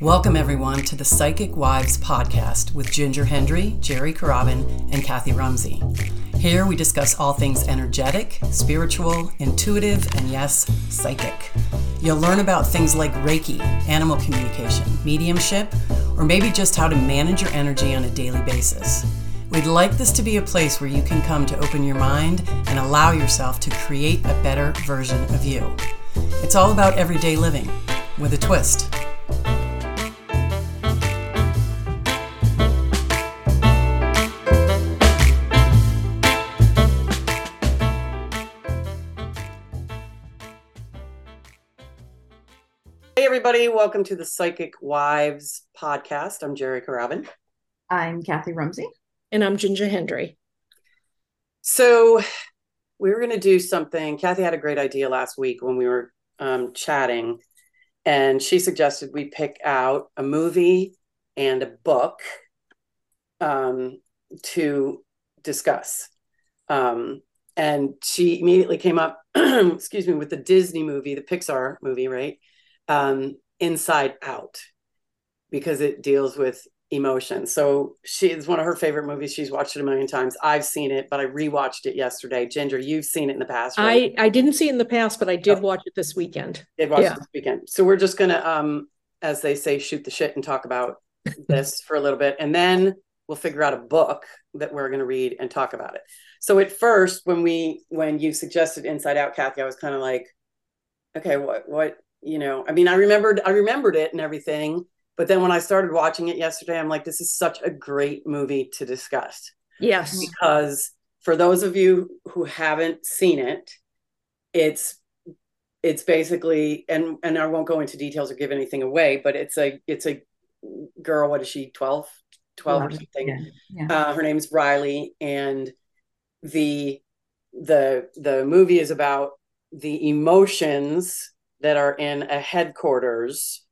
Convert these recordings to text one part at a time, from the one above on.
Welcome, everyone, to the Psychic Wives podcast with Ginger Hendry, Jerry Karabin, and Kathy Rumsey. Here we discuss all things energetic, spiritual, intuitive, and yes, psychic. You'll learn about things like Reiki, animal communication, mediumship, or maybe just how to manage your energy on a daily basis. We'd like this to be a place where you can come to open your mind and allow yourself to create a better version of you. It's all about everyday living with a twist. Everybody, welcome to the Psychic Wives podcast. I'm Jerry Karabin. I'm Kathy Rumsey. And I'm Ginger Hendry. So we were going to do something. Kathy had a great idea last week when we were chatting, and she suggested we pick out a movie and a book to discuss. And she immediately came up, excuse me, with the Disney movie, the Pixar movie, right? Inside Out, because it deals with emotion. So it's one of her favorite movies. She's watched it a million times. I've seen it, but I rewatched it yesterday. Ginger, you've seen it in the past, right? I didn't see it in the past, but I did watch it this weekend. So we're just going to, as they say, shoot the shit and talk about this for a little bit. And then we'll figure out a book that we're going to read and talk about it. So at first, when you suggested Inside Out, Kathy, I was kind of like, okay, what? You know, I mean, I remembered it and everything, but then when I started watching it yesterday, I'm like, this is such a great movie to discuss. Yes. Because for those of you who haven't seen it, it's basically, and I won't go into details or give anything away, but it's a girl, what is she, 12 or something. Yeah. Her name's Riley. And the movie is about the emotions that are in a headquarters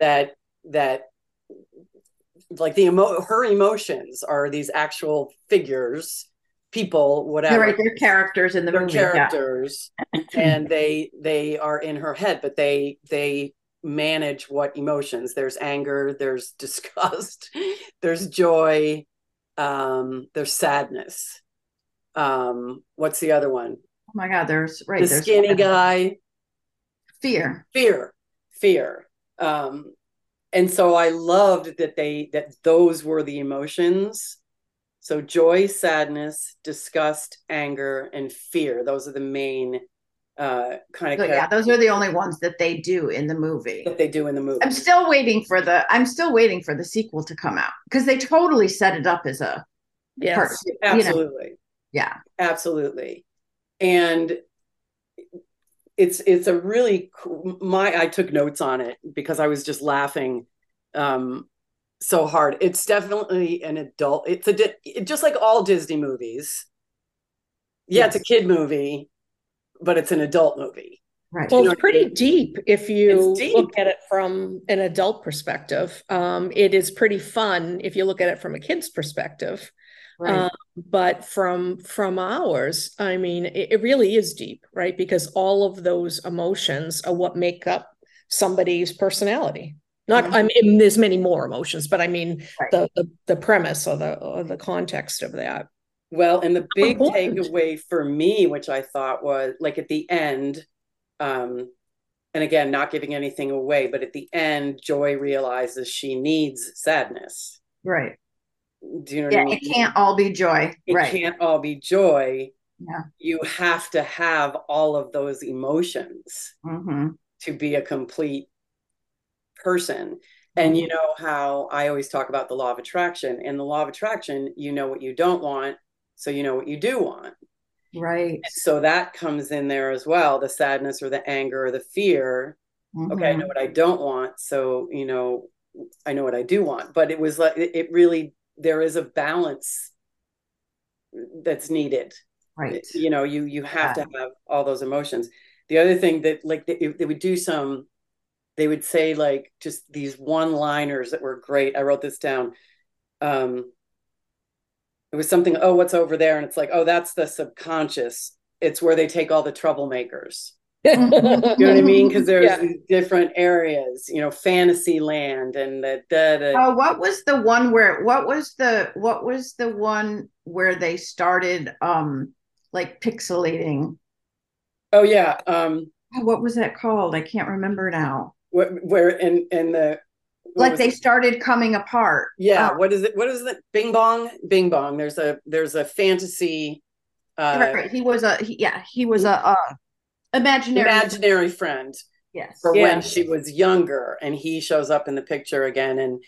that like her emotions are these actual figures, people, whatever. They're right, they're characters in the movie. They're characters, yeah. And they are in her head, but they manage what emotions. There's anger, there's disgust, there's joy, there's sadness. What's the other one? Oh my God, there's skinny guy. Fear. And so I loved that those were the emotions. So joy, sadness, disgust, anger, and fear. Those are the main kind of. So, yeah, those are the only ones that they do in the movie. I'm still waiting for the sequel to come out, because they totally set it up as a. Yes, part, absolutely. You know? Yeah, absolutely. And. It's a really cool, I took notes on it because I was just laughing so hard. It's definitely an adult. It's just like all Disney movies. Yeah, yes. It's a kid movie, but it's an adult movie. Right. Well, it's pretty deep if you look at it from an adult perspective. It is pretty fun if you look at it from a kid's perspective. Right. But from ours, I mean, it really is deep, right? Because all of those emotions are what make up somebody's personality. Not, mm-hmm. I mean, there's many more emotions, but I mean, right. the premise or the context of that. Well, and the big takeaway for me, which I thought was like at the end, and again, not giving anything away, but at the end, Joy realizes she needs sadness. Right. Do you know what I mean? It can't all be joy. Yeah. You have to have all of those emotions to be a complete person. And you know how I always talk about the law of attraction. And the law of attraction, you know what you don't want, so you know what you do want. Right. And so that comes in there as well, the sadness or the anger or the fear. Mm-hmm. Okay, I know what I don't want, so you know I know what I do want. But it was like it really. There is a balance that's needed, right? You know, you have to have all those emotions. The other thing that like they would do they would say like just these one-liners that were great. I wrote this down. It was something, oh, what's over there? And it's like, oh, that's the subconscious. It's where they take all the troublemakers. You know what I mean? Because there's different areas, you know, fantasy land and the what was the one where they started like pixelating? Oh yeah. What was that called? I can't remember now. Started coming apart. Yeah. What is it? Bing Bong. There's a fantasy. Right. He was a imaginary friend. Yes. When she was younger, and he shows up in the picture again.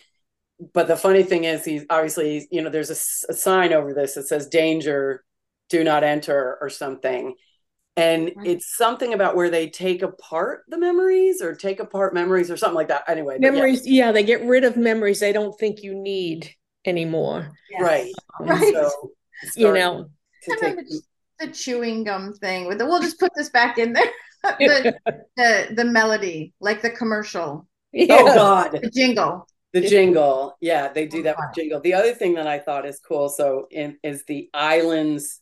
But the funny thing is, he's obviously, you know, there's a sign over this that says danger, do not enter or something. And it's something about where they take apart the memories or something like that. Anyway, memories. Yeah. They get rid of memories they don't think you need anymore. Yes. Right. Right. So, you know, the chewing gum thing with we'll just put this back in there. the melody, like the commercial. Yeah. Oh God. The jingle. Yeah. They do that with jingle. The other thing that I thought is cool. So is the islands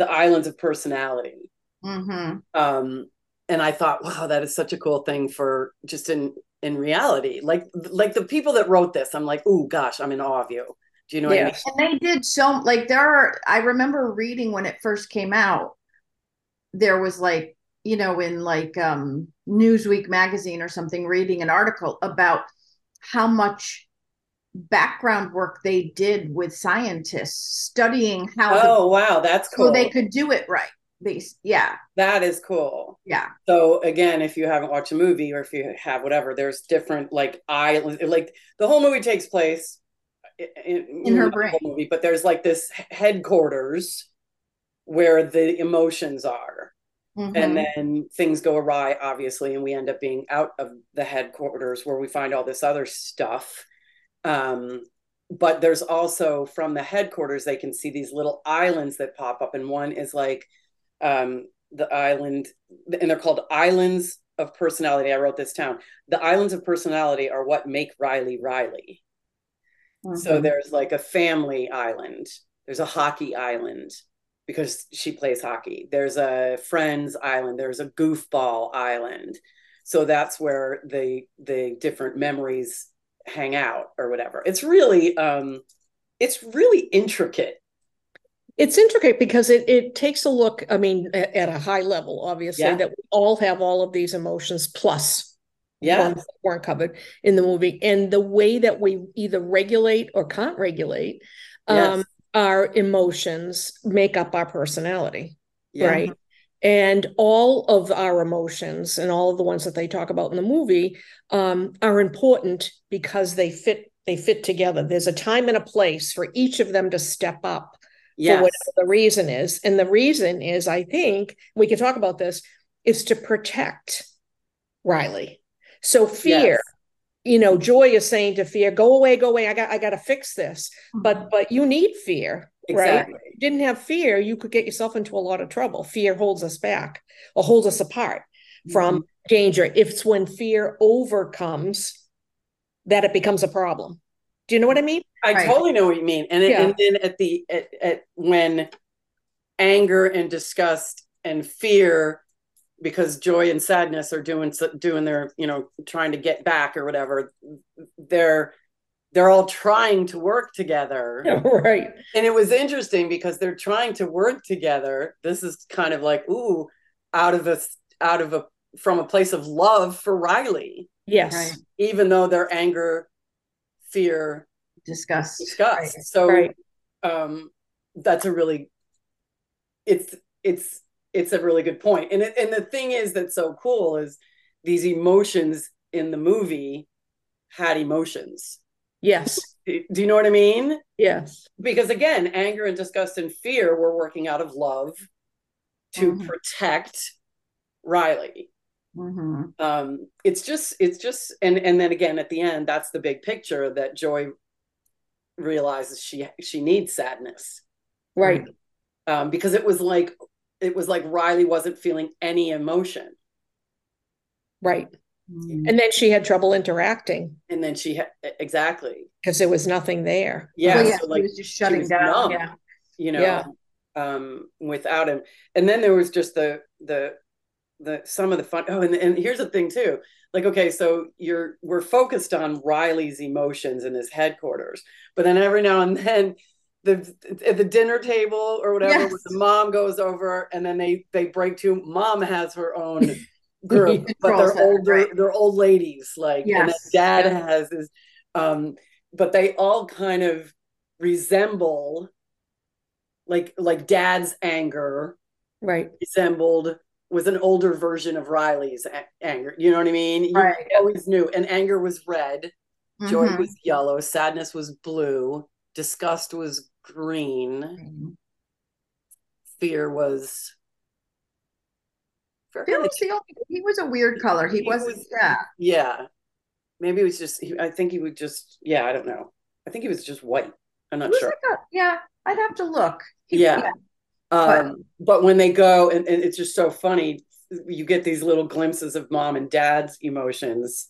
of personality. Mm-hmm. And I thought, wow, that is such a cool thing for just in reality. Like the people that wrote this, I'm like, oh gosh, I'm in awe of you. Do you know what I mean? And they did so, like, I remember reading when it first came out, there was like, you know, in like Newsweek magazine or something, reading an article about how much background work they did with scientists studying how that's cool, so they could do it right. That is cool. Yeah. So again, if you haven't watched a movie, or if you have whatever, there's different like the whole movie takes place in her brain, but there's like this headquarters where the emotions are. Mm-hmm. And then things go awry, obviously, and we end up being out of the headquarters where we find all this other stuff. But there's also, from the headquarters, they can see these little islands that pop up. And one is like the island, and they're called Islands of Personality. I wrote this down. The Islands of Personality are what make Riley, Riley. Mm-hmm. So there's like a family island. There's a hockey island because she plays hockey. There's a friends island. There's a goofball island. So that's where the different memories hang out or whatever. It's really intricate. It's intricate because it takes a look, I mean, at a high level, obviously, that we all have all of these emotions plus ones that weren't covered in the movie. And the way that we either regulate or can't regulate our emotions make up our personality, right? And all of our emotions and all of the ones that they talk about in the movie are important because they fit together. There's a time and a place for each of them to step up for whatever the reason is. And the reason is, I think, we can talk about this, is to protect Riley. So fear, you know, Joy is saying to fear, go away. I got to fix this. But you need fear. Exactly. Right. If you didn't have fear, you could get yourself into a lot of trouble. Fear holds us back or holds us apart from danger. If it's when fear overcomes that it becomes a problem. Do you know what I mean? I totally know what you mean. And, and then when anger and disgust and fear, because joy and sadness are doing their, you know, trying to get back or whatever, they're all trying to work together. Yeah, right. And it was interesting because they're trying to work together. This is kind of like, ooh, from a place of love for Riley. Yes. Right. Even though their anger, fear, disgust. Right. So that's a really, it's a really good point. And the thing is that's so cool is these emotions in the movie had emotions. Yes. Do you know what I mean? Yes. Because again, anger and disgust and fear were working out of love to protect Riley. Mm-hmm. It's just, and then again, at the end, that's the big picture that Joy realizes she needs sadness. Right. Because it was like Riley wasn't feeling any emotion. Right. And then she had trouble interacting. And then exactly. Because there was nothing there. Yeah. Well, yeah, so like, she was just shutting down. Numb, yeah. You know, without him. And then there was just the some of the fun. Oh, and here's the thing too. Like, okay, so we're focused on Riley's emotions in his headquarters, but then every now and then the dinner table or whatever, yes, the mom goes over and then they break to mom has her own group, but they're older, right? They're old ladies, like, yes, and then dad, yeah, has his, but they all kind of resemble like dad's anger, right? Was an older version of Riley's anger. You know what I mean? You right. always knew. And anger was red. Mm-hmm. Joy was yellow. Sadness was blue. Disgust was green. Mm-hmm. Fear was... he was a weird color. He wasn't... yeah. Yeah. Maybe it was just... I think he would just... Yeah, I don't know. I think he was just white. I'm not sure. Yeah, I'd have to look. Yeah. But when they go, and it's just so funny, you get these little glimpses of mom and dad's emotions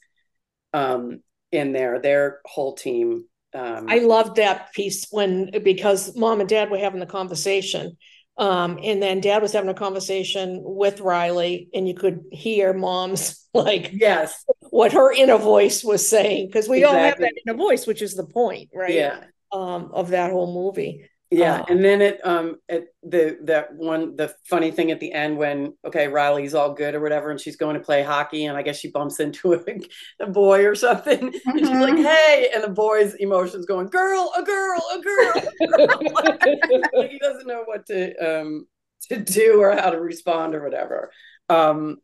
in their whole team. I loved that piece because mom and dad were having the conversation, and then dad was having a conversation with Riley, and you could hear mom's yes, what her inner voice was saying, because we all have that inner voice, which is the point, right? Yeah. Of that whole movie. Yeah, and then the funny thing at the end when, okay, Riley's all good or whatever, and she's going to play hockey, and I guess she bumps into a boy or something, mm-hmm, and she's like, hey, and the boy's emotions going, girl. Like, he doesn't know what to do or how to respond or whatever.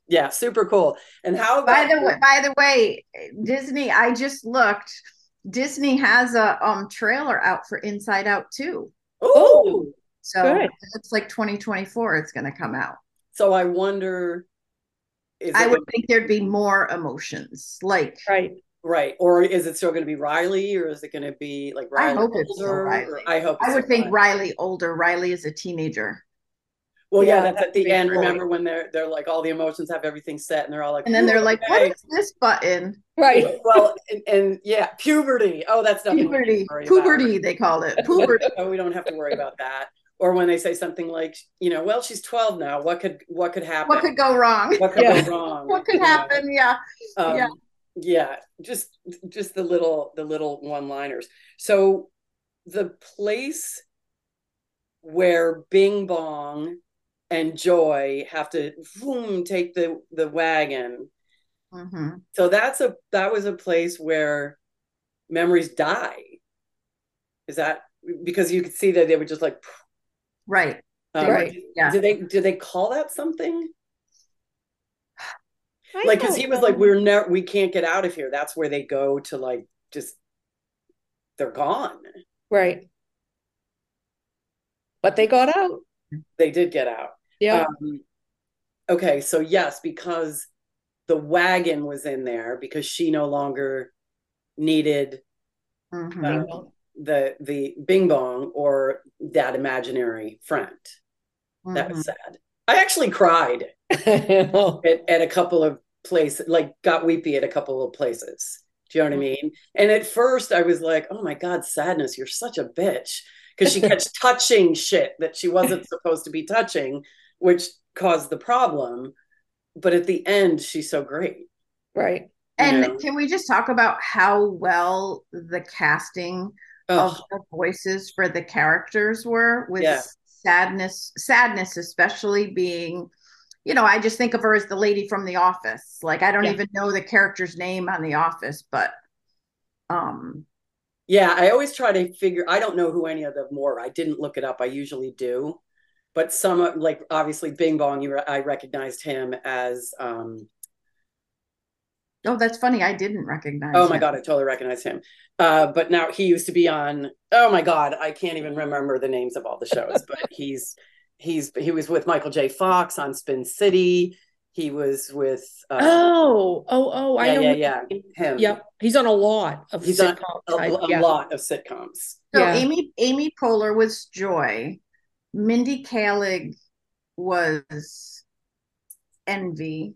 Yeah, super cool. And how by the way, Disney, I just looked. Disney has a trailer out for Inside Out 2. Oh, so good. It looks like 2024 it's going to come out. So I wonder. I would think there'd be more emotions, like right. Or is it still going to be Riley, or is it going to be like Riley? I hope older, it's Riley. I would think Riley older. Riley is a teenager. Well, yeah, that's at the end. Boring. Remember when they're like all the emotions have everything set, and they're all like, and then they're like, okay, what is this button? Right. Well, and yeah, puberty. Oh, that's nothing. Puberty. They called it puberty. Oh, we don't have to worry about that. Or when they say something like, well, she's 12 now. What could happen? What could go wrong? What could happen? Yeah. Yeah. Just the little one-liners. So the place where Bing Bong and Joy have to take the wagon. Mm-hmm. So that was a place where memories die. Is that because you could see that they were just like, right. Right. Yeah. Do they call that something? Because he was like, we can't get out of here. That's where they go to they're gone. Right. But they got out. They did get out. Yeah. Okay. So yes, because the wagon was in there because she no longer needed the Bing Bong or that imaginary friend. Mm-hmm. That was sad. I actually cried at a couple of places, got weepy at a couple of places. Do you know what I mean? And at first I was like, oh my God, Sadness, you're such a bitch. Because she kept touching shit that she wasn't supposed to be touching, which caused the problem. But at the end, she's so great. Right. And can we just talk about how well the casting of the voices for the characters were with Sadness especially being, I just think of her as the lady from The Office. Like, I don't even know the character's name on The Office, but... Yeah, I always try to figure, I don't know who any of them were. I didn't look it up. I usually do. But some, obviously Bing Bong, I recognized him as... Oh, that's funny. I didn't recognize him. Oh, my God. I totally recognized him. But now he used to be on... Oh, my God. I can't even remember the names of all the shows. But he was with Michael J. Fox on Spin City. He was with... I know. Yeah. Him. Yep. He's on a lot of sitcoms. Lot of sitcoms. So yeah. Amy Poehler was Joy. Mindy Kaling was Envy.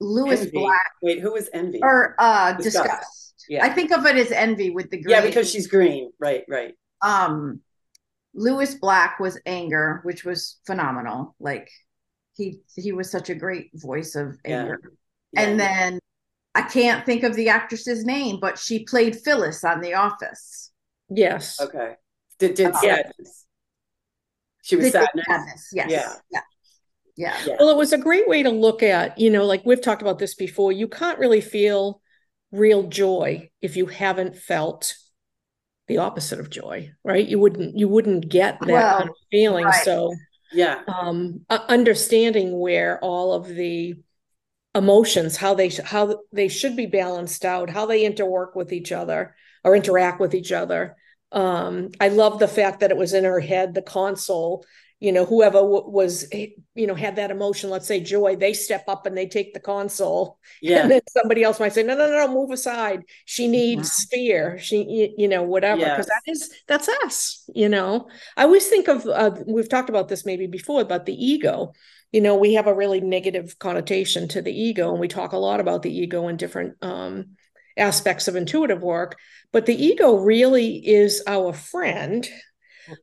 Lewis Black. Wait, who was Envy? Or Disgust. Yeah. I think of it as Envy with the green. Yeah, because she's green. Right. Lewis Black was Anger, which was phenomenal. he was such a great voice of anger. Yeah. And then I can't think of the actress's name, but she played Phyllis on The Office. Yes. Okay. Did Sadness. She was Sadness. Yes. Yeah. Yeah. Yeah. Yeah. Well, it was a great way to look at, you know, like we've talked about this before, you can't really feel real joy if you haven't felt the opposite of joy, right? You wouldn't get that kind of feeling. Right. So yeah. Understanding where all of the emotions, how they should be balanced out, how they interwork with each other or interact with each other. I love the fact that it was in her head, the console, you know, whoever was, you know, had that emotion, let's say joy, they step up and they take the console. Yeah. And then somebody else might say, no, move aside. She needs fear. She, you know, whatever, because that's us, you know. I always think of, we've talked about this maybe before, about the ego. You know, we have a really negative connotation to the ego, and we talk a lot about the ego in different aspects of intuitive work, but the ego really is our friend.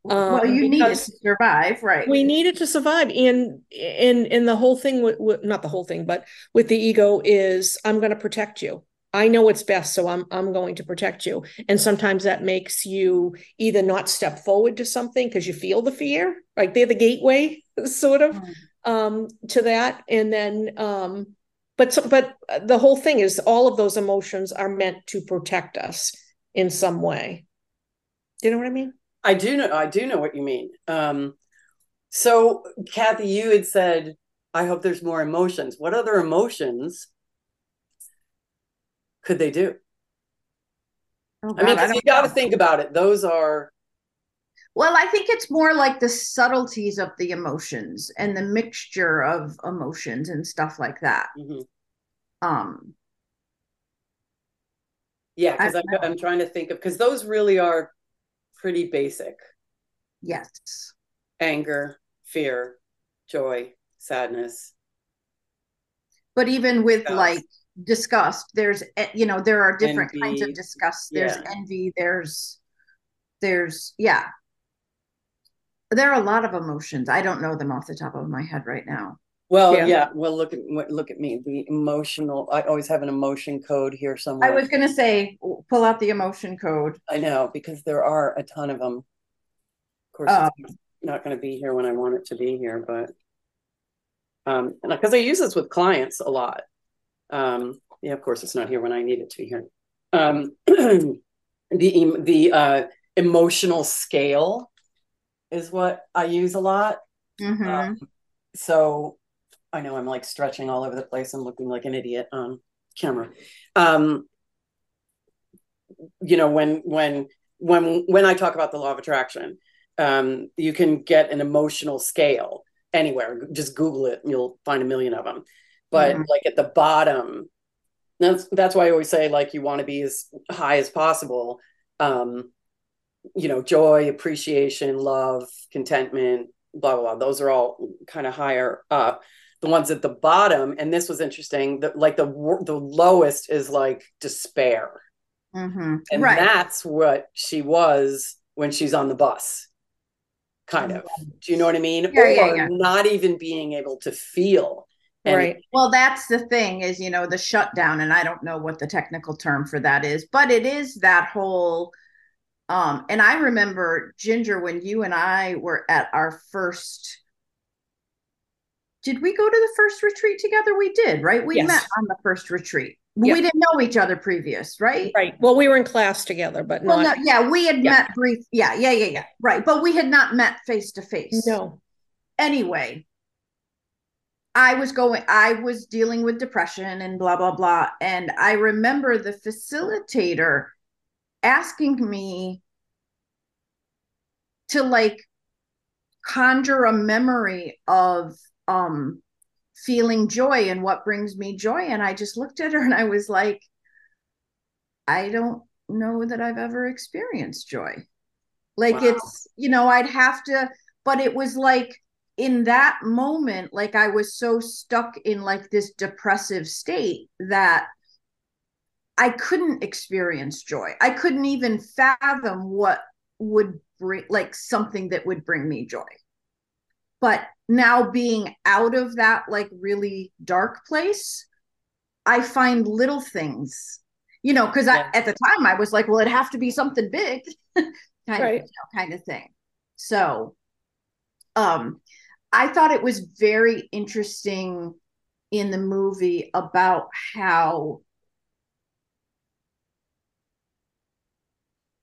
Well, you need it to survive, right? We need it to survive. And the whole thing, not the whole thing, but with the ego is, I'm going to protect you. I know what's best, so I'm going to protect you. And sometimes that makes you either not step forward to something because you feel the fear, like they're the gateway sort of to that. And then, but the whole thing is all of those emotions are meant to protect us in some way. Do you know what I mean? I do know what you mean. So Kathy, you had said, I hope there's more emotions. What other emotions could they do? Oh, God, I mean, because you got to think about it. Those are. Well, I think it's more like the subtleties of the emotions and the mixture of emotions and stuff like that. Mm-hmm. Yeah, because I'm trying to think of, because those really are pretty basic. Yes. Anger, fear, joy, sadness. But even with like disgust, there's, you know, there are different envy. Kinds of disgust. There's envy. There's there are a lot of emotions. I don't know them off the top of my head right now. Well, well, look at me. The emotional, I always have an emotion code here somewhere. I was going to say, pull out the emotion code. I know, because there are a ton of them. Of course, it's not going to be here when I want it to be here, but because I use this with clients a lot. Yeah, of course, it's not here when I need it to here. The emotional scale is what I use a lot. Mm-hmm. So I know I'm like stretching all over the place and looking like an idiot on camera. You know, when I talk about the law of attraction, you can get an emotional scale anywhere. Just Google it and you'll find a million of them. But like at the bottom, that's why I always say, like, you want to be as high as possible. You know, joy, appreciation, love, contentment, blah, blah, blah. Those are all kind of higher up. The ones at the bottom, and this was interesting, the lowest is like despair. Mm-hmm. And that's what she was when she's on the bus, kind of. Do you know what I mean? Yeah, not even being able to feel. Right. Well, that's the thing is, you know, the shutdown, and I don't know what the technical term for that is, but it is that whole... and I remember, Ginger, when you and I were at our first, did we go to the first retreat together? We did, right? We met on the first retreat. Yep. We didn't know each other previous, right? Right. Well, we were in class together, but we had met brief. Yeah. Right. But we had not met face to face. No. Anyway, I was dealing with depression and blah, blah, blah. And I remember the facilitator asking me to like conjure a memory of feeling joy and what brings me joy. And I just looked at her and I was like, I don't know that I've ever experienced joy. Like it's, you know, I'd have to, but it was like in that moment, like I was so stuck in like this depressive state that I couldn't experience joy. I couldn't even fathom what would bring, like something that would bring me joy. But now being out of that like really dark place, I find little things, you know, because yeah. At the time I was like, well, it'd have to be something big kind of thing. So I thought it was very interesting in the movie about how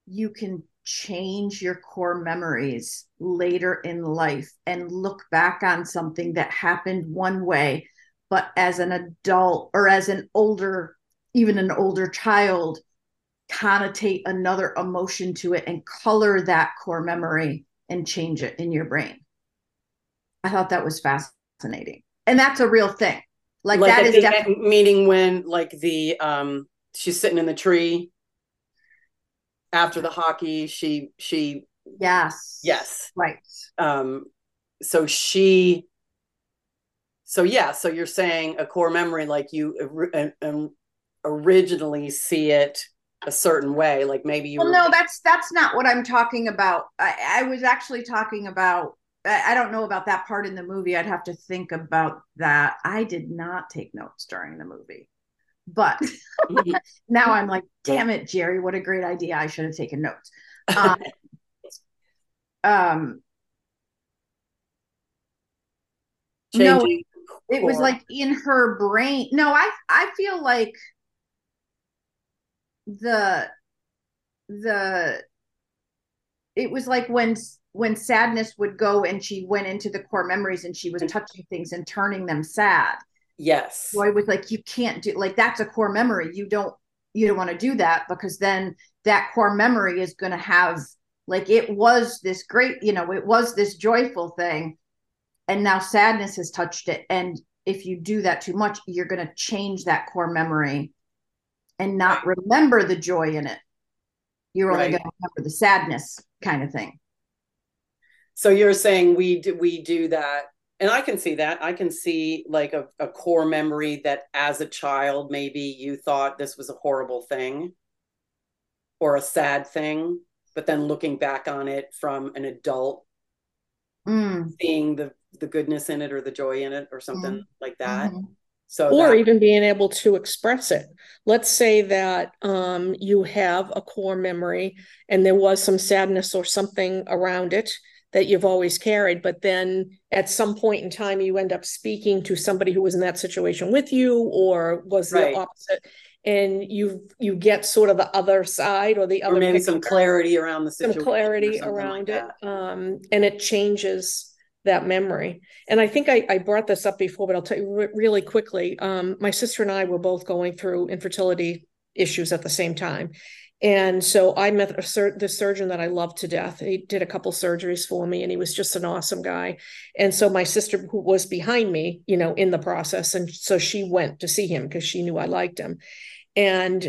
you can change your core memories later in life and look back on something that happened one way, but as an adult or as an older, even an older child, connotate another emotion to it and color that core memory and change it in your brain. I thought that was fascinating. And that's a real thing. Like that is definitely meaning when like the she's sitting in the tree after the hockey, she yes right. So you're saying a core memory, like you originally see it a certain way, like maybe you. Well, no, that's not what I'm talking about. I was actually talking about. I don't know about that part in the movie. I'd have to think about that. I did not take notes during the movie, but now I'm like, damn it, Jerry, what a great idea. I should have taken notes. No, it was like in her brain. No, I feel like it was like when sadness would go and she went into the core memories and she was touching things and turning them sad. Yes. So I was like, you can't do like, that's a core memory. You don't want to do that, because then that core memory is going to have like, it was this great, you know, it was this joyful thing. And now sadness has touched it. And if you do that too much, you're going to change that core memory and not remember the joy in it. You're only going to remember the sadness kind of thing. So you're saying we do that. And I can see that. I can see like a core memory that as a child, maybe you thought this was a horrible thing or a sad thing, but then looking back on it from an adult, seeing the goodness in it or the joy in it or something like that. Mm-hmm. So even being able to express it. Let's say that you have a core memory and there was some sadness or something around it that you've always carried, but then at some point in time, you end up speaking to somebody who was in that situation with you or was the opposite. And you get sort of the other side or the other. Or maybe some clarity around the situation. Some clarity around it. And it changes that memory. And I think I brought this up before, but I'll tell you really quickly. My sister and I were both going through infertility issues at the same time. And so I met the surgeon that I love to death. He did a couple surgeries for me and he was just an awesome guy. And so my sister, who was behind me, you know, in the process. And so she went to see him because she knew I liked him, and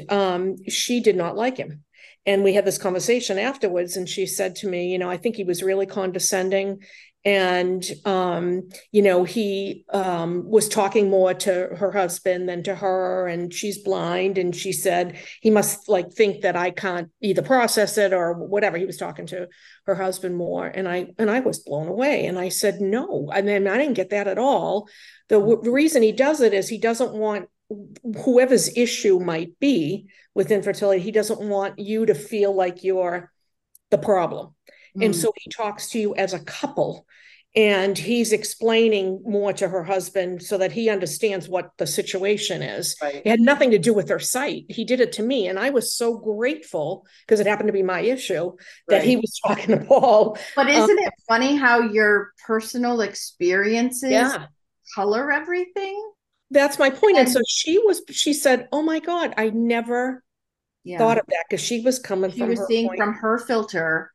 she did not like him. And we had this conversation afterwards and she said to me, you know, I think he was really condescending. And, you know, he was talking more to her husband than to her, and she's blind. And she said, he must like think that I can't either process it or whatever. He was talking to her husband more. And I was blown away. And I said, no, I mean, I didn't get that at all. The reason he does it is he doesn't want whoever's issue might be with infertility. He doesn't want you to feel like you're the problem. And so he talks to you as a couple, and he's explaining more to her husband so that he understands what the situation is. Right. It had nothing to do with her sight. He did it to me. And I was so grateful, because it happened to be my issue, that he was talking to Paul. But isn't it funny how your personal experiences color everything? That's my point. And so she said, oh my God, I never thought of that, because she was coming from her seeing point. from her filter.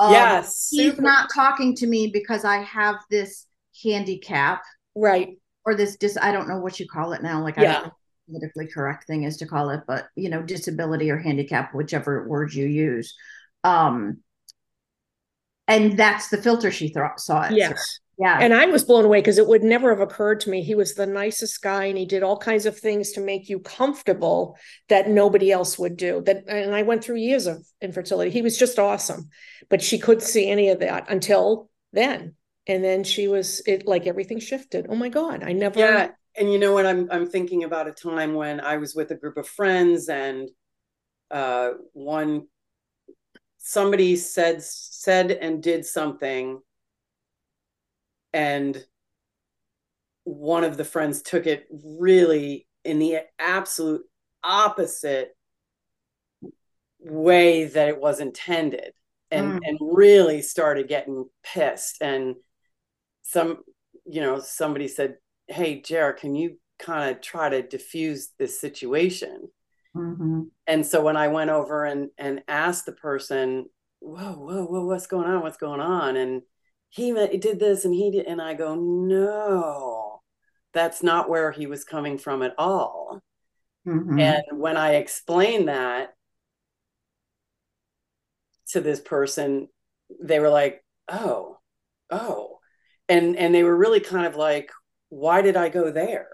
Yes. He's not talking to me because I have this handicap. Right. Or this, I don't know what you call it now. Like, I don't know what the politically correct thing is to call it, but you know, disability or handicap, whichever word you use. And that's the filter she saw it. Yes. Yeah. And I was blown away, because it would never have occurred to me. He was the nicest guy, and he did all kinds of things to make you comfortable that nobody else would do. And I went through years of infertility. He was just awesome, but she couldn't see any of that until then. And then she was, it like everything shifted. Oh my God, I never. Yeah. And you know what, I'm thinking about a time when I was with a group of friends and somebody said and did something, and one of the friends took it really in the absolute opposite way that it was intended, and really started getting pissed. And somebody said, "Hey, Jer, can you kind of try to diffuse this situation?" Mm-hmm. And so when I went over and asked the person, whoa, what's going on? And he did this and he did. And I go, no, that's not where he was coming from at all. Mm-hmm. And when I explained that to this person, they were like, oh. And they were really kind of like, why did I go there?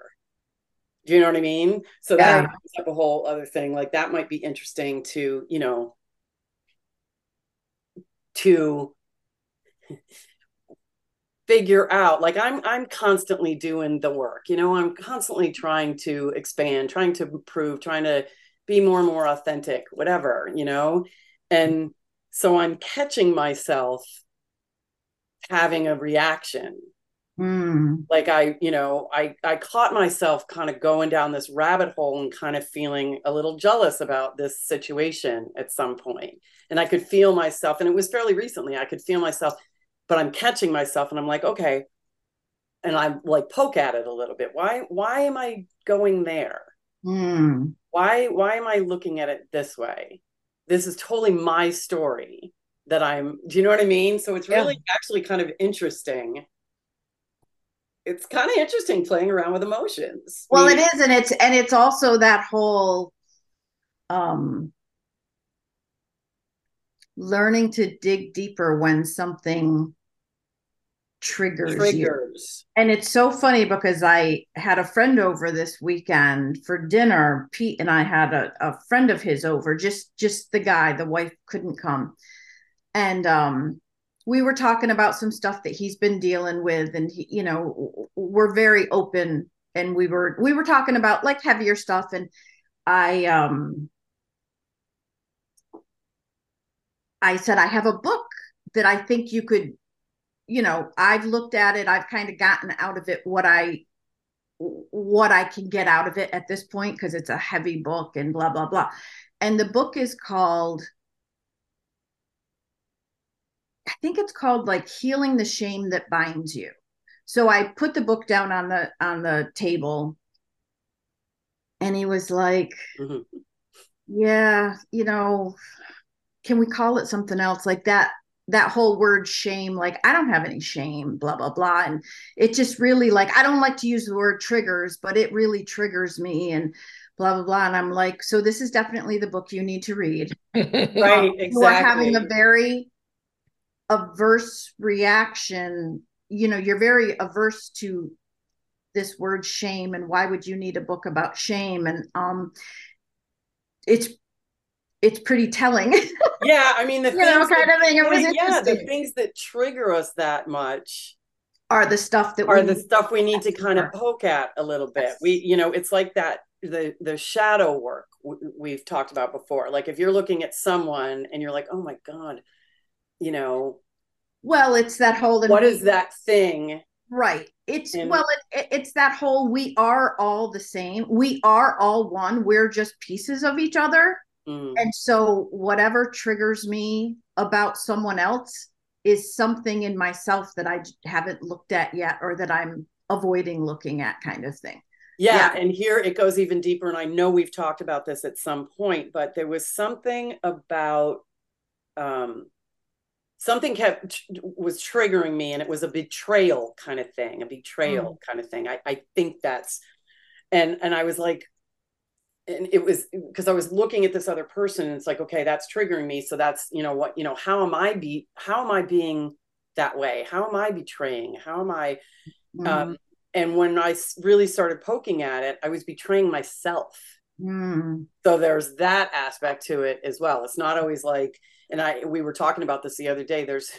Do you know what I mean? So yeah. That brings up a whole other thing. Like that might be interesting to, to figure out. Like I'm constantly doing the work, I'm constantly trying to expand, trying to improve, trying to be more and more authentic, whatever, and so I'm catching myself having a reaction. Like I caught myself kind of going down this rabbit hole and kind of feeling a little jealous about this situation at some point. And I could feel myself, and it was fairly recently, I could feel myself, but I'm catching myself and I'm like, okay. And I'm like, poke at it a little bit. Why am I going there? Why am I looking at it this way? This is totally my story that do you know what I mean? So it's really actually kind of interesting. It's kind of interesting playing around with emotions. Well, it is. And it's also that whole learning to dig deeper when something triggers you. And it's so funny because I had a friend over this weekend for dinner. Pete and I had a friend of his over, just the guy, the wife couldn't come. And, we were talking about some stuff that he's been dealing with, and he, we're very open, and we were talking about like heavier stuff. And I said, I have a book that I think you could, I've looked at it. I've kind of gotten out of it what I can get out of it at this point, because it's a heavy book and blah, blah, blah. And the book is called, like Healing the Shame That Binds You. So I put the book down on the table, and he was like, yeah, can we call it something else? Like that whole word shame, like I don't have any shame, blah, blah, blah. And it just really, like, I don't like to use the word triggers, but it really triggers me and blah, blah, blah. And I'm like, so this is definitely the book you need to read. Right. Exactly. You are having a very averse reaction, you're very averse to this word shame, and why would you need a book about shame? And it's pretty telling. Yeah, I mean, the things the things that trigger us that much are the stuff we need to kind of poke at a little bit. Yes. We it's like that the shadow work we've talked about before. Like if you're looking at someone and you're like, oh my God, well, it's that whole, what is that thing? Right. It's, it's that whole, we are all the same. We are all one. We're just pieces of each other. And so whatever triggers me about someone else is something in myself that I haven't looked at yet, or that I'm avoiding looking at, kind of thing. Yeah. And here it goes even deeper. And I know we've talked about this at some point, but there was something about, something was triggering me, and it was a betrayal kind of thing, I think that's, and I was like, and it was because I was looking at this other person, and it's like, okay, that's triggering me. So that's, how am I being that way? How am I betraying? How am I, and when I really started poking at it, I was betraying myself. So there's that aspect to it as well. It's not always like, and we were talking about this the other day. There's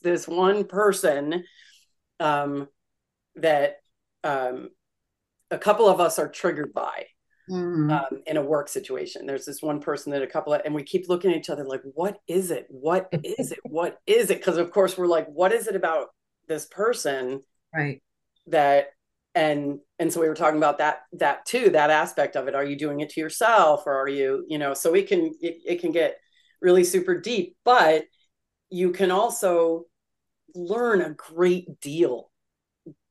this one person that a couple of us are triggered by in a work situation. There's this one person that and we keep looking at each other like, what is it? What is it? What is it? Because of course we're like, what is it about this person? Right. And so we were talking about that too, that aspect of it. Are you doing it to yourself, or are you, so it can get really super deep, but you can also learn a great deal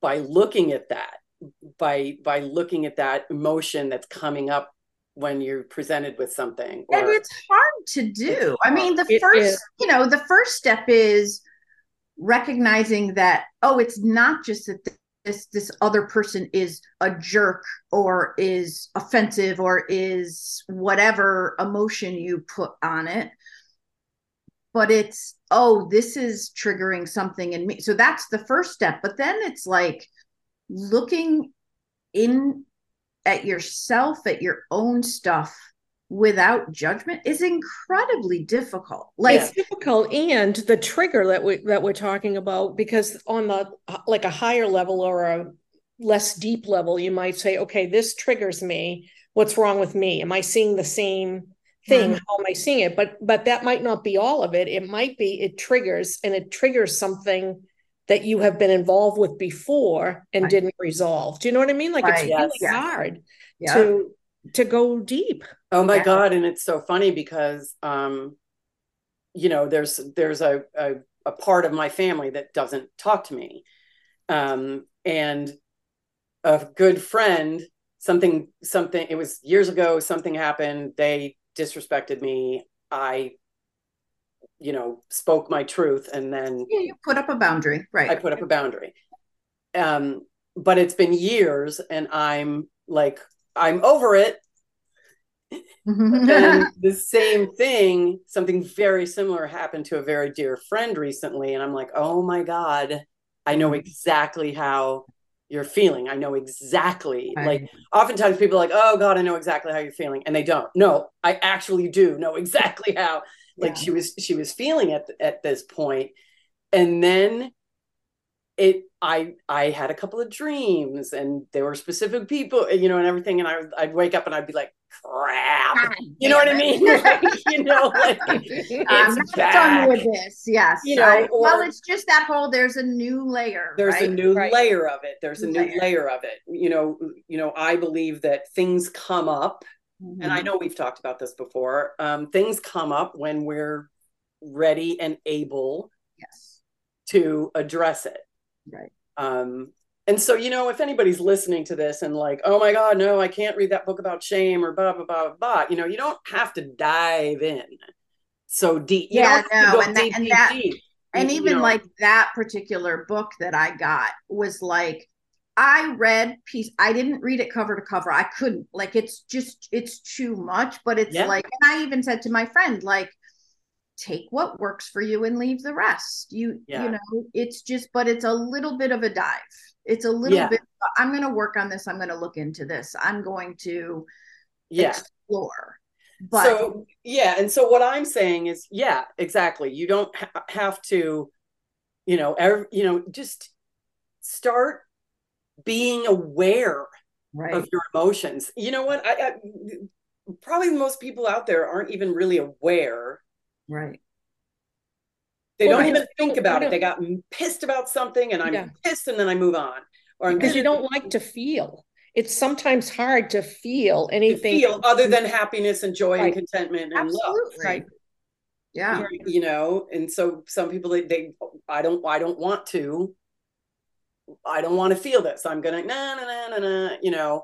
by looking at that, by looking at that emotion that's coming up when you're presented with something. And it's hard to do. I mean, the first step is recognizing that, it's not just that this other person is a jerk or is offensive or is whatever emotion you put on it, but it's, this is triggering something in me. So that's the first step. But then it's like looking in at yourself, at your own stuff without judgment is incredibly difficult. It's difficult, and the trigger that we're talking about, because on the a higher level or a less deep level, you might say, okay, this triggers me. What's wrong with me? Am I seeing the same thing? Mm-hmm. How am I seeing it? But that might not be all of it. It might be it triggers something that you have been involved with before and didn't resolve. Do you know what I mean? Like, it's really hard to go deep. Oh my God. And it's so funny because, there's a part of my family that doesn't talk to me. And a good friend, something, it was years ago, something happened. They disrespected me. I spoke my truth, and then you put up a boundary, right? I put up a boundary. But it's been years, and I'm like, I'm over it. And the same thing, something very similar happened to a very dear friend recently. And I'm like, oh my God, I know exactly how you're feeling. I know exactly. Right. Like, oftentimes people are like, oh God, I know exactly how you're feeling. And they don't. No, I actually do know exactly how. Like, she was feeling at this point. And then I had a couple of dreams, and there were specific people, and everything. And I'd wake up and I'd be like, crap, you know what I mean? Like, I'm not done with this. Yes. It's just that whole, there's a new layer. There's a new layer of it. There's a new layer of it. I believe that things come up. Mm-hmm. And I know we've talked about this before. Things come up when we're ready and able to address it. Right. And so, if anybody's listening to this and like, oh my God, no, I can't read that book about shame or blah, blah, blah, blah. You don't have to dive in so deep. Deep. And even that particular book that I got was like, I read piece. I didn't read it cover to cover. I couldn't. Like, it's too much. But it's and I even said to my friend, like, take what works for you and leave the rest. It's just, but it's a little bit of a dive. It's a little bit, I'm going to work on this. I'm going to look into this. I'm going to explore. But and so what I'm saying is, exactly. You don't have to, just start being aware of your emotions. You know what? I probably most people out there aren't even really aware. Right. They don't even think about it. They got pissed about something, and I'm pissed, and then I move on. Or because you don't like to feel. It's sometimes hard to feel anything other than happiness and joy and contentment and love. Right. Yeah. And so some people, they I don't want to. I don't want to feel this. I'm going to,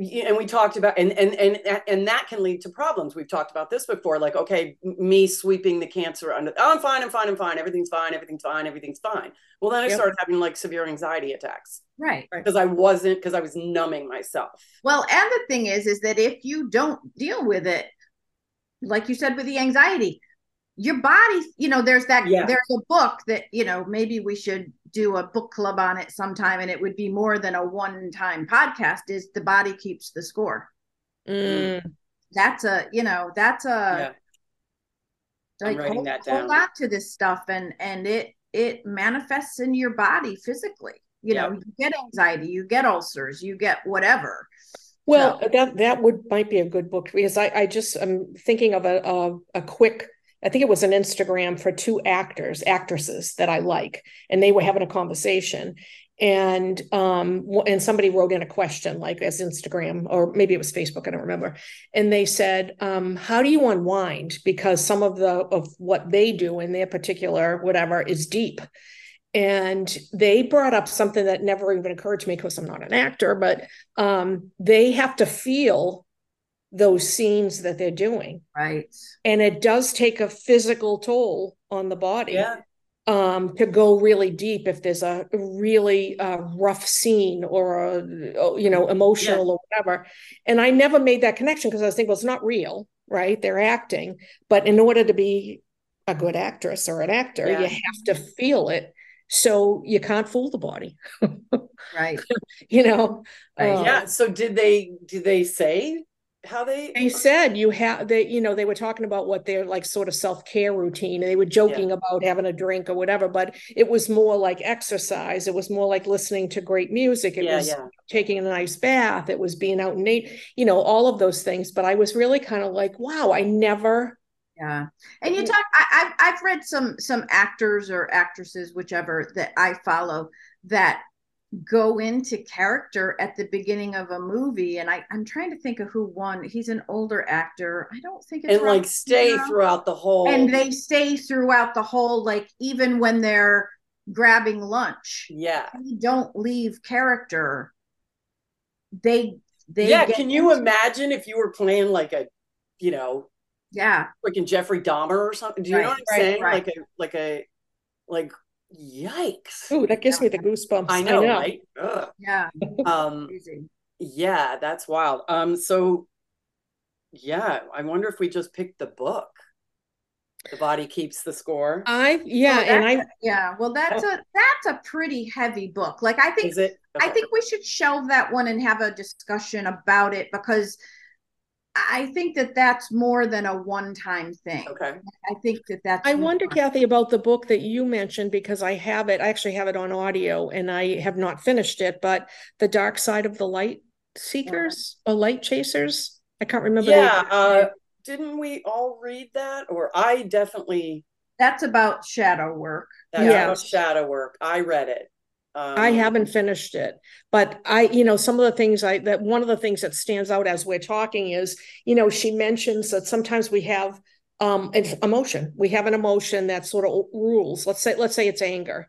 and we talked about, and that can lead to problems. We've talked about this before. Like, okay, me sweeping the cancer under, I'm fine. Everything's fine. Well, then I started having like severe anxiety attacks. Right. Because I was numbing myself. Well, and the thing is that if you don't deal with it, like you said, with the anxiety, your body, there's that, there's a book that, maybe we should do a book club on it sometime, and it would be more than a one-time podcast, is The Body Keeps the Score. That's a I'm writing that down. Hold on to this stuff, and it it manifests in your body physically. You know, you get anxiety, you get ulcers, you get whatever. Well, that might be a good book, because I am thinking of a quick, I think it was an Instagram for two actresses that I like, and they were having a conversation, and somebody wrote in a question, like as Instagram, or maybe it was Facebook, I don't remember. And they said, how do you unwind? Because some of what they do in their particular, whatever, is deep. And they brought up something that never even occurred to me, because I'm not an actor, but they have to feel those scenes that they're doing. Right. And it does take a physical toll on the body to go really deep. If there's a really rough scene or, emotional or whatever. And I never made that connection, because I was thinking, well, it's not real, right? They're acting. But in order to be a good actress or an actor, you have to feel it. So you can't fool the body. Right. You know? Yeah. So did they say how they said you have, they, you know, they were talking about what their like sort of self-care routine, and they were joking about having a drink or whatever, but it was more like exercise. It was more like listening to great music. It was taking a nice bath. It was being out in nature, you know, all of those things. But I was really kind of like, wow, I never. Yeah. And you talk, I've read some actors or actresses, whichever, that I follow, that go into character at the beginning of a movie. And I'm trying to think of who won. He's an older actor. I don't think it's and like stay throughout the whole. And they stay throughout the whole, like even when they're grabbing lunch. Yeah. They don't leave character. They can you imagine if you were playing like a, you know, freaking Jeffrey Dahmer or something. Do you know what I'm saying? Right. Like yikes. Ooh, that gives me the goosebumps. I know. Right? Ugh. Yeah. That's wild. So I wonder if we just picked the book. The Body Keeps the Score. That's a pretty heavy book. Like I think I think we should shelve that one and have a discussion about it, because I think that that's more than a one-time thing. Okay. I think that that's... I wonder, Kathy, about the book that you mentioned, because I have it. I actually have it on audio, and I have not finished it, but The Dark Side of the Light Seekers or Light Chasers. I can't remember. Yeah. Didn't we all read that? Or I definitely... That's about shadow work. About shadow work. I read it. I haven't finished it, but one of the things that stands out as we're talking is, you know, she mentions that sometimes we have emotion. We have an emotion that sort of rules. Let's say it's anger.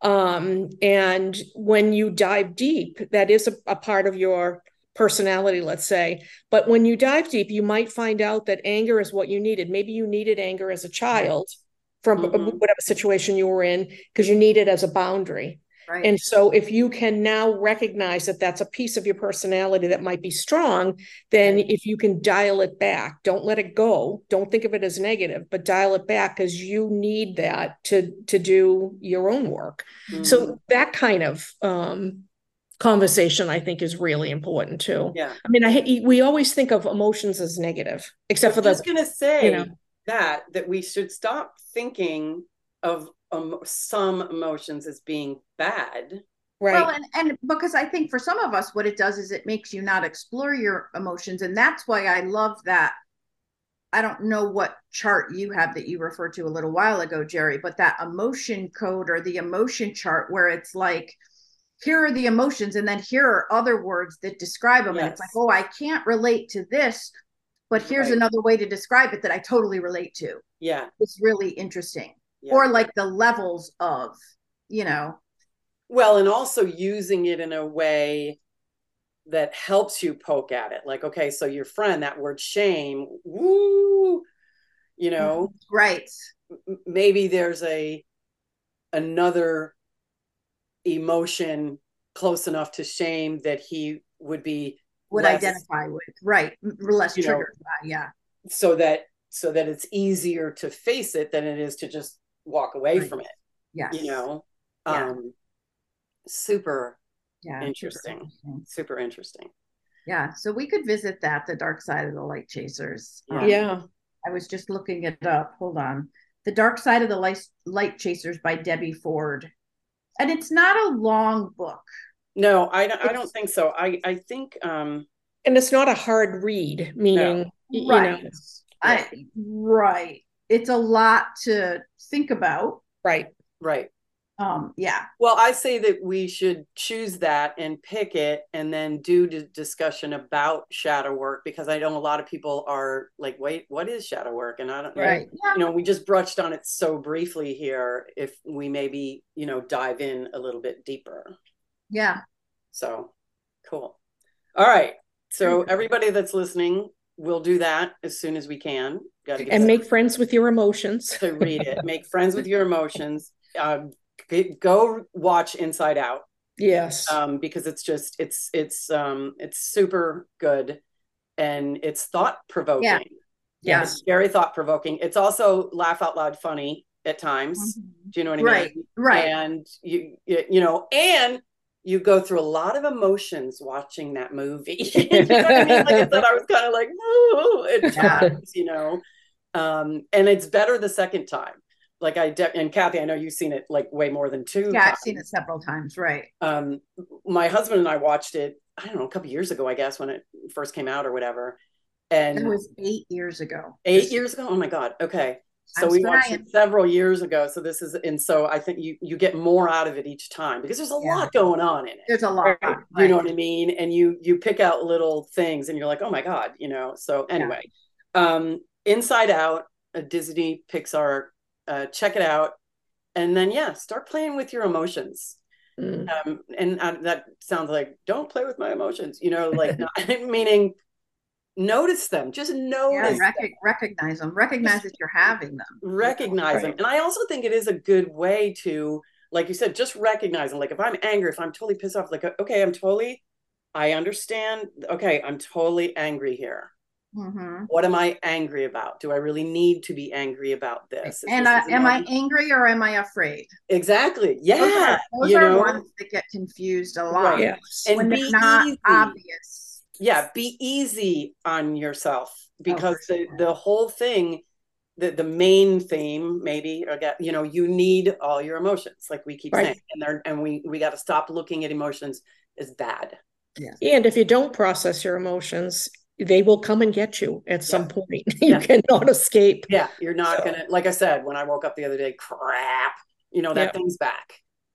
And when you dive deep, that is a part of your personality, let's say. But when you dive deep, you might find out that anger is what you needed. Maybe you needed anger as a child from whatever situation you were in, because you need it as a boundary. Right. And so if you can now recognize that that's a piece of your personality that might be strong, then if you can dial it back, don't let it go. Don't think of it as negative, but dial it back, because you need that to do your own work. Mm-hmm. So that kind of conversation, I think, is really important too. Yeah. I mean, we always think of emotions as negative, except for the- I was going to say that we should stop thinking of some emotions as being bad. Right. Well, and because I think for some of us, what it does is it makes you not explore your emotions. And that's why I love that. I don't know what chart you have that you referred to a little while ago, Jerry, but that emotion code or the emotion chart, where it's like, here are the emotions, and then here are other words that describe them. Yes. And it's like, oh, I can't relate to this, but here's another way to describe it that I totally relate to. Yeah. It's really interesting. Yeah. Or like the levels of, you know. Well, and also using it in a way that helps you poke at it. Like, okay, so your friend, that word shame, woo, you know. Right. Maybe there's another emotion close enough to shame that he would identify with. Right. Less triggered by, So that it's easier to face it than it is to just walk away from it. Yeah. You know, super interesting. Yeah. So we could visit that, The Dark Side of the Light Chasers. I was just looking it up. Hold on. The Dark Side of the Light Chasers by Debbie Ford. And it's not a long book. No, I don't think so. I think... and it's not a hard read, meaning... No. Right. You know, right. It's a lot to think about. Right. Right. Yeah. Well, I say that we should choose that and pick it and then do the discussion about shadow work, because I know a lot of people are like, wait, what is shadow work? And I don't know, right. Yeah. You know, we just brushed on it so briefly here. If we maybe, you know, dive in a little bit deeper. Yeah. So cool. All right. So everybody that's listening, we'll do that as soon as we can. Gotta get and make friends with your emotions. To read it. Make friends with your emotions. Go watch Inside Out. Yes. Because it's just, it's super good, and it's thought provoking. Yeah. Yes. It's very thought provoking. It's also laugh out loud funny at times. Mm-hmm. Do you know what I mean? Right. And you know, and you go through a lot of emotions watching that movie. You know what I mean? Like I said, I was kind of like, ooh, it happens, you know? And it's better the second time. Like and Kathy, I know you've seen it like way more than two. Yeah, times. I've seen it several times. Right. My husband and I watched it, I don't know, a couple of years ago, I guess, when it first came out or whatever. And it was 8 years ago. 8 years ago? Oh my God. Okay. So we watched it several years ago. So this is, and so I think you get more out of it each time, because there's a lot going on in it. There's a lot. Right? You know what I mean? And you pick out little things and you're like, oh my God, you know? So anyway, Inside Out, a Disney Pixar, check it out. And then, start playing with your emotions. Mm. That sounds like, don't play with my emotions, you know, like not, meaning notice them, just notice them. Recognize them, recognize that you're having them. Recognize them. And I also think it is a good way to, like you said, just recognize them. Like if I'm angry, if I'm totally pissed off, like, okay, I understand. Okay. I'm totally angry here. Mm-hmm. What am I angry about? Do I really need to be angry about this? And am I angry or am I afraid? Exactly. Yeah. Those are ones that get confused a lot. Right. Yes. And when they're not obvious. Yeah. Be easy on yourself, because the whole thing, the main theme, maybe, again, you know, you need all your emotions, like we keep saying, and we got to stop looking at emotions as bad. Yeah. And if you don't process your emotions, they will come and get you at some point. You cannot escape. Yeah. You're not gonna, like I said, when I woke up the other day, crap, you know, that thing's back,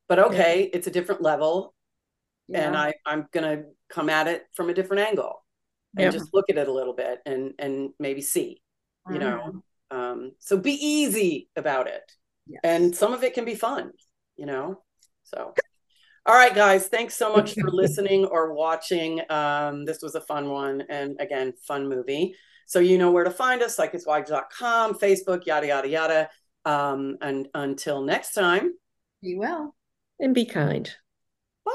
but it's a different level, and I'm going to come at it from a different angle and just look at it a little bit and maybe see, you know? So be easy about it, and some of it can be fun, you know? So. All right, guys, thanks so much for listening or watching. This was a fun one. And again, fun movie. So you know where to find us, psychicwives.com, Facebook, yada, yada, yada. And until next time. Be well. And be kind. Bye.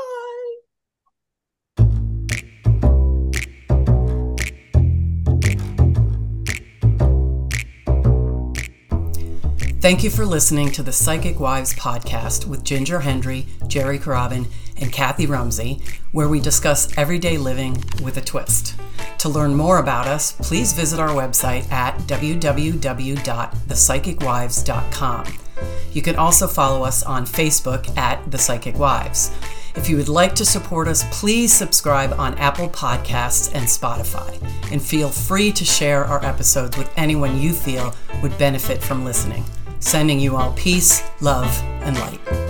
Thank you for listening to the Psychic Wives podcast with Ginger Hendry, Jerry Karabin, and Kathy Rumsey, where we discuss everyday living with a twist. To learn more about us, please visit our website at www.thepsychicwives.com. You can also follow us on Facebook at The Psychic Wives. If you would like to support us, please subscribe on Apple Podcasts and Spotify, and feel free to share our episodes with anyone you feel would benefit from listening. Sending you all peace, love, and light.